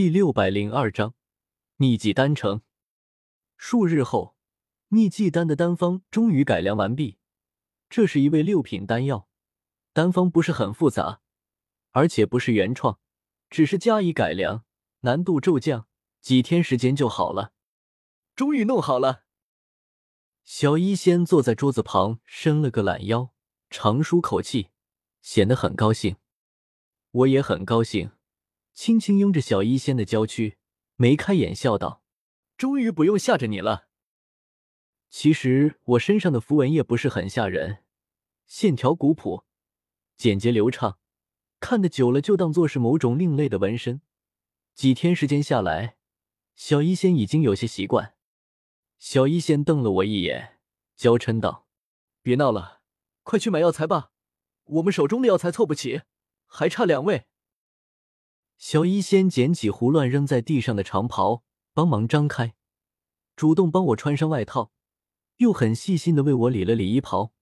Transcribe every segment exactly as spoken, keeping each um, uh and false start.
第六百零二章秘技丹成。数日后，秘技丹的丹方终于改良完毕。这是一味六品丹药，丹方不是很复杂，而且不是原创，只是加以改良，难度骤降，几天时间就好了。终于弄好了。小医仙坐在桌子旁，伸了个懒腰，长舒口气，显得很高兴。我也很高兴，轻轻拥着小医仙的娇躯，眉开眼笑道：“终于不用吓着你了。”其实我身上的符文也不是很吓人，线条古朴，简洁流畅，看得久了就当作是某种另类的纹身。几天时间下来，小医仙已经有些习惯。小医仙瞪了我一眼，娇嗔道：“别闹了，快去买药材吧，我们手中的药材凑不齐，还差两位。”小医仙捡起胡乱扔在地上的长袍，帮忙张开，主动帮我穿上外套，又很细心地为我理了理衣袍。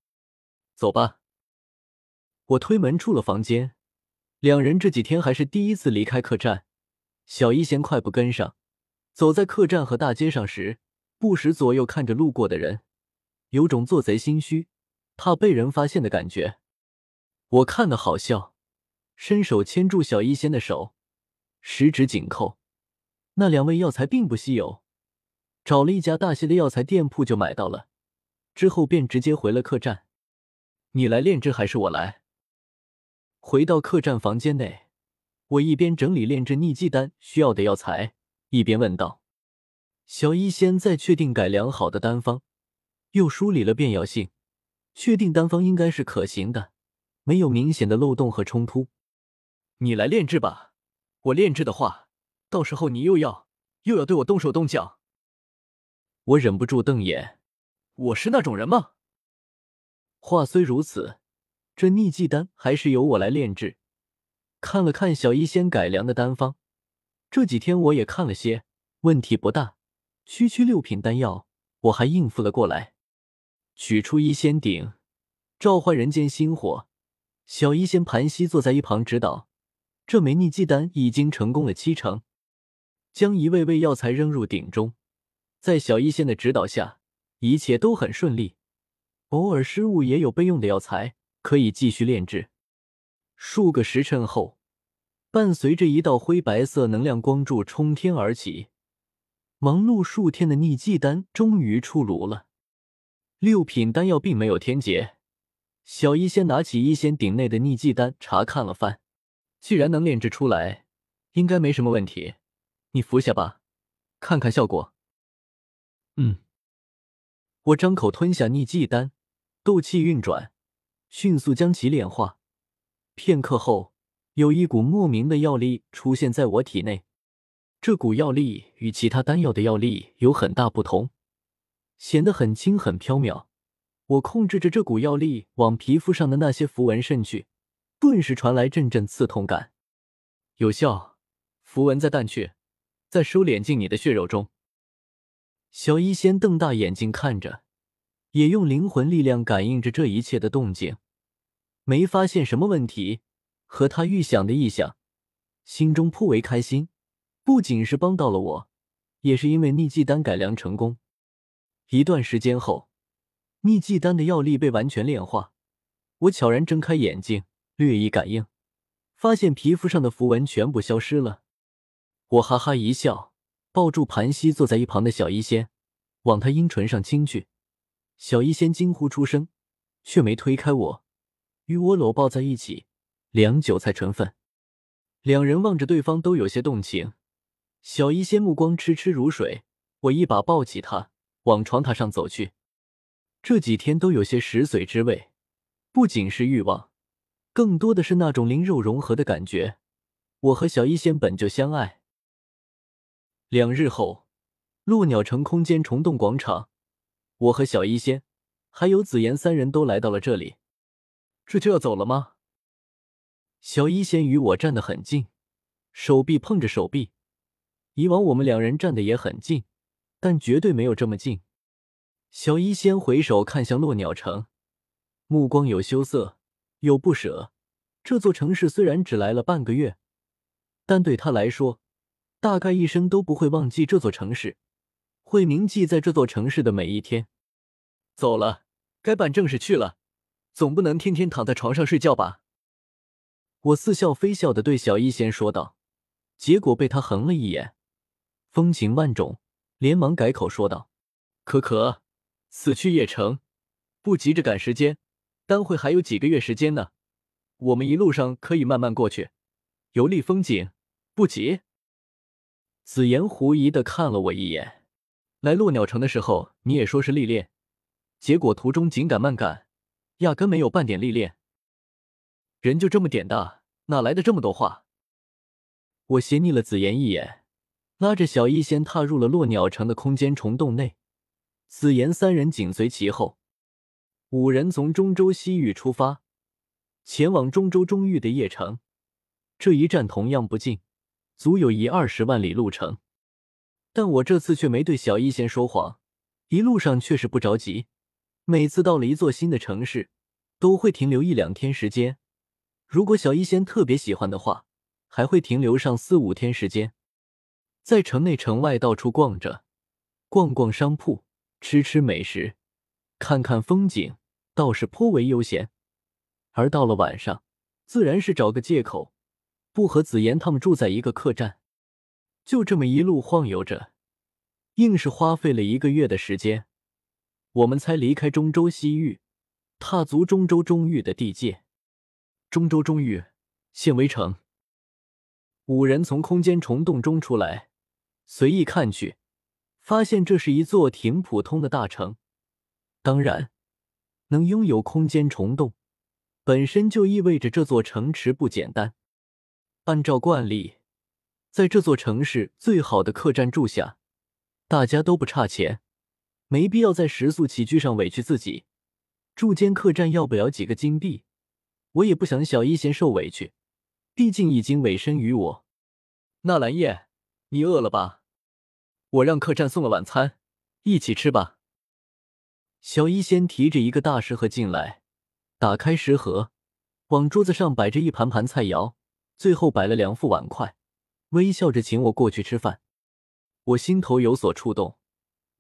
走吧。我推门出了房间，两人这几天还是第一次离开客栈，小医仙快步跟上，走在客栈和大街上时，不时左右看着路过的人，有种做贼心虚，怕被人发现的感觉。我看得好笑，伸手牵住小医仙的手，十指紧扣。那两味药材并不稀有，找了一家大些的药材店铺就买到了，之后便直接回了客栈。你来炼制还是我来？回到客栈房间内，我一边整理炼制秘技丹需要的药材，一边问道。小医仙在确定改良好的丹方，又梳理了变药性，确定丹方应该是可行的，没有明显的漏洞和冲突。你来炼制吧，我炼制的话，到时候你又要又要对我动手动脚。我忍不住瞪眼，我是那种人吗？话虽如此，这秘技丹还是由我来炼制。看了看小医仙改良的丹方，这几天我也看了些，问题不大，区区六品丹药我还应付了过来。取出医仙鼎，召唤人间心火，小医仙盘膝坐在一旁指导。这枚秘技丹已经成功了七成，将一味味药材扔入鼎中，在小医仙的指导下，一切都很顺利。偶尔失误也有备用的药材，可以继续炼制。数个时辰后，伴随着一道灰白色能量光柱冲天而起，忙碌数天的秘技丹终于出炉了。六品丹药并没有天劫，小医仙拿起医仙鼎内的秘技丹查看了番。既然能炼制出来，应该没什么问题，你服下吧，看看效果。嗯。我张口吞下秘技丹，斗气运转，迅速将其炼化。片刻后，有一股莫名的药力出现在我体内。这股药力与其他丹药的药力有很大不同，显得很轻很飘渺。我控制着这股药力往皮肤上的那些符文渗去，顿时传来阵阵刺痛感。有效，符文在淡去，再收敛进你的血肉中。小医仙瞪大眼睛看着，也用灵魂力量感应着这一切的动静，没发现什么问题，和他预想的异想，心中颇为开心。不仅是帮到了我，也是因为秘技丹改良成功。一段时间后，秘技丹的药力被完全炼化，我悄然睁开眼睛，略一感应，发现皮肤上的符文全部消失了。我哈哈一笑，抱住盘膝坐在一旁的小医仙，往他樱唇上亲去。小医仙惊呼出声，却没推开我，与我搂抱在一起，良久才唇分。两人望着对方都有些动情。小医仙目光痴痴如水，我一把抱起他，往床榻上走去。这几天都有些食髓之味，不仅是欲望，更多的是那种灵肉融合的感觉。我和小医仙本就相爱。两日后，落鸟城空间虫洞广场，我和小医仙还有紫妍三人都来到了这里。这就要走了吗？小医仙与我站得很近，手臂碰着手臂。以往我们两人站得也很近，但绝对没有这么近。小医仙回首看向落鸟城，目光有羞涩，有不舍。这座城市虽然只来了半个月，但对他来说，大概一生都不会忘记这座城市，会铭记在这座城市的每一天。走了，该办正事去了，总不能天天躺在床上睡觉吧？我似笑非笑地对小一仙说道，结果被他横了一眼，风情万种，连忙改口说道：可可，此去也成，不急着赶时间，单会还有几个月时间呢，我们一路上可以慢慢过去，游历风景，不急。紫妍狐疑地看了我一眼，来落鸟城的时候你也说是历练，结果途中紧赶慢赶，压根没有半点历练。人就这么点大，哪来的这么多话？我斜睨了紫妍一眼，拉着小一仙踏入了落鸟城的空间虫洞内，紫妍三人紧随其后。五人从中州西域出发，前往中州中域的邺城，这一站同样不近，足有一二十万里路程，但我这次却没对小一仙说谎，一路上确实不着急，每次到了一座新的城市，都会停留一两天时间，如果小一仙特别喜欢的话，还会停留上四五天时间，在城内城外到处逛着，逛逛商铺，吃吃美食，看看风景，倒是颇为悠闲。而到了晚上，自然是找个借口不和紫妍他们住在一个客栈，就这么一路晃悠着，硬是花费了一个月的时间，我们才离开中州西域，踏足中州中域的地界。中州中域，现为城。五人从空间虫洞中出来，随意看去，发现这是一座挺普通的大城。当然，能拥有空间虫洞，本身就意味着这座城池不简单。按照惯例，在这座城市最好的客栈住下，大家都不差钱，没必要在食宿起居上委屈自己，住间客栈要不了几个金币，我也不想小一仙受委屈，毕竟已经委身于我。纳兰叶，你饿了吧？我让客栈送了晚餐，一起吃吧。小一仙提着一个大食盒进来，打开食盒，往桌子上摆着一盘盘菜肴，最后摆了两副碗筷，微笑着请我过去吃饭。我心头有所触动，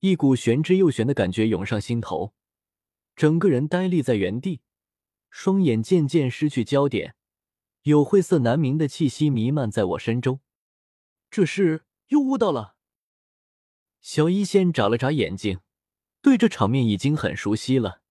一股玄之又玄的感觉涌上心头，整个人呆立在原地，双眼渐渐失去焦点，有晦涩难明的气息弥漫在我身周。这是又悟到了？小一仙眨了眨眼睛，对这场面已经很熟悉了，